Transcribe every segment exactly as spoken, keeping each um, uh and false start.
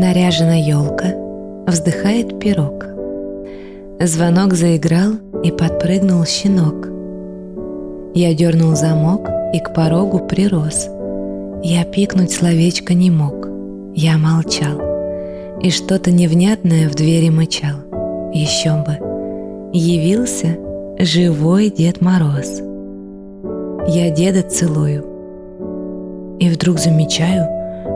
Наряжена елка, вздыхает пирог. Звонок заиграл, и подпрыгнул щенок. Я дернул замок и к порогу прирос. Я пикнуть словечко не мог. Я молчал, и что-то невнятное в двери мычал. Еще бы, явился живой Дед Мороз. Я деда целую, и вдруг замечаю,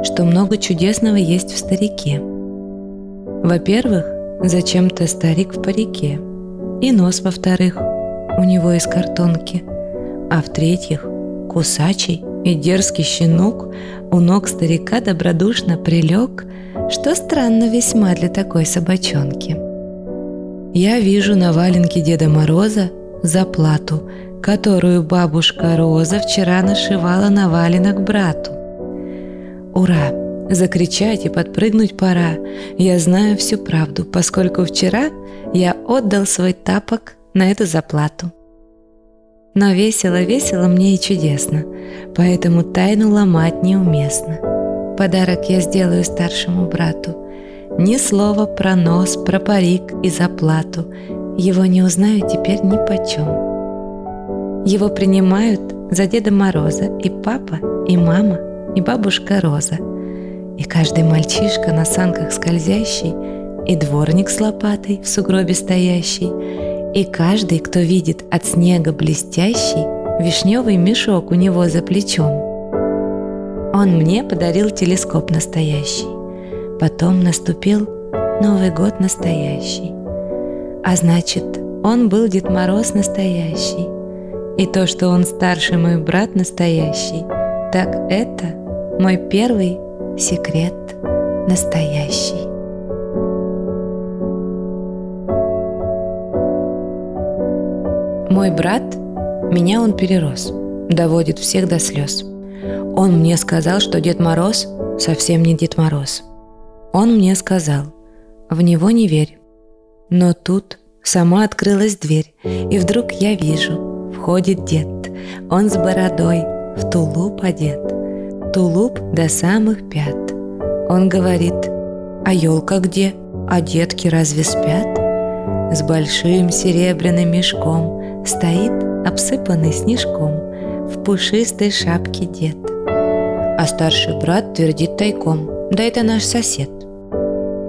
что много чудесного есть в старике. Во-первых, зачем-то старик в парике, и нос, во-вторых, у него из картонки, а в-третьих, кусачий и дерзкий щенок у ног старика добродушно прилег, что странно весьма для такой собачонки. Я вижу на валенке Деда Мороза заплату, которую бабушка Роза вчера нашивала на валенок брату. Ура! Закричать и подпрыгнуть пора. Я знаю всю правду, поскольку вчера я отдал свой тапок на эту заплату. Но весело-весело мне и чудесно, поэтому тайну ломать неуместно. Подарок я сделаю старшему брату. Ни слова про нос, про парик и заплату. Его не узнаю теперь ни почем. Его принимают за Деда Мороза и папа, и мама, и бабушка Роза. И каждый мальчишка на санках скользящий, и дворник с лопатой в сугробе стоящий, и каждый, кто видит от снега блестящий вишневый мешок у него за плечом. Он мне подарил телескоп настоящий, потом наступил Новый год настоящий. А значит, он был Дед Мороз настоящий, и то, что он старший мой брат настоящий, так это мой первый секрет настоящий. Мой брат, меня он перерос, доводит всех до слез. Он мне сказал, что Дед Мороз совсем не Дед Мороз. Он мне сказал, в него не верь. Но тут сама открылась дверь, и вдруг я вижу, входит дед. Он с бородой, в тулуп одет. Тулуп до самых пят. Он говорит, а елка где? А детки разве спят? С большим серебряным мешком стоит обсыпанный снежком в пушистой шапке дед. А старший брат твердит тайком, да это наш сосед.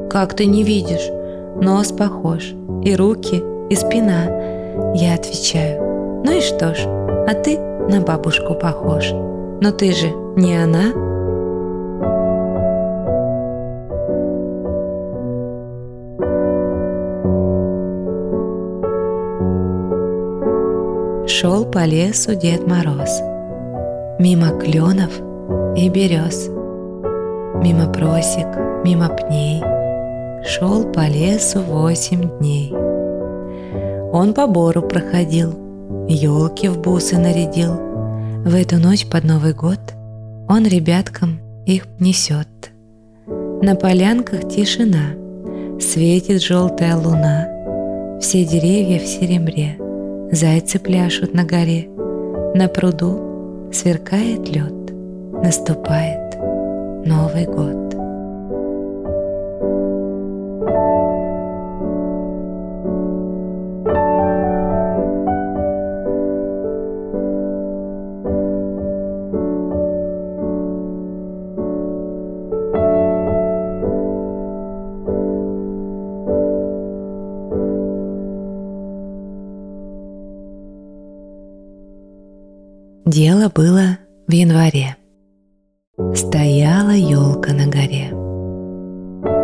Как ты не видишь? Нос похож, и руки, и спина. Я отвечаю, ну и что ж, а ты на бабушку похож. Но ты же не она? Шел по лесу Дед Мороз, мимо кленов и берез, мимо просек, мимо пней. Шел по лесу восемь дней. Он по бору проходил, елки в бусы нарядил. В эту ночь под Новый год он ребяткам их несет. На полянках тишина, светит желтая луна, все деревья в серебре, зайцы пляшут на горе, на пруду сверкает лед, наступает Новый год. Дело было в январе. Стояла елка на горе,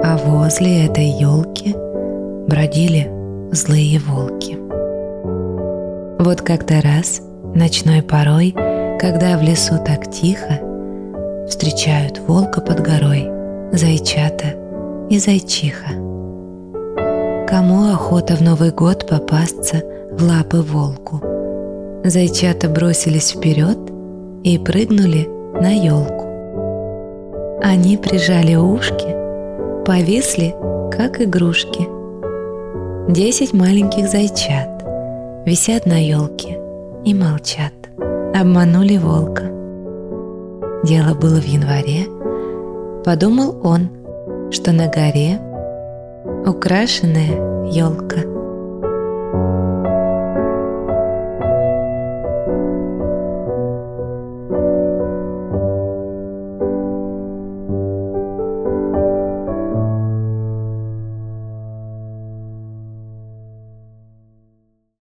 а возле этой елки бродили злые волки. Вот как-то раз, ночной порой, когда в лесу так тихо, встречают волка под горой зайчата и зайчиха. Кому охота в Новый год попасться в лапы волку? Зайчата бросились вперед и прыгнули на елку. Они прижали ушки, повисли, как игрушки. Десять маленьких зайчат висят на елке и молчат. Обманули волка. Дело было в январе, подумал он, что на горе украшенная елка.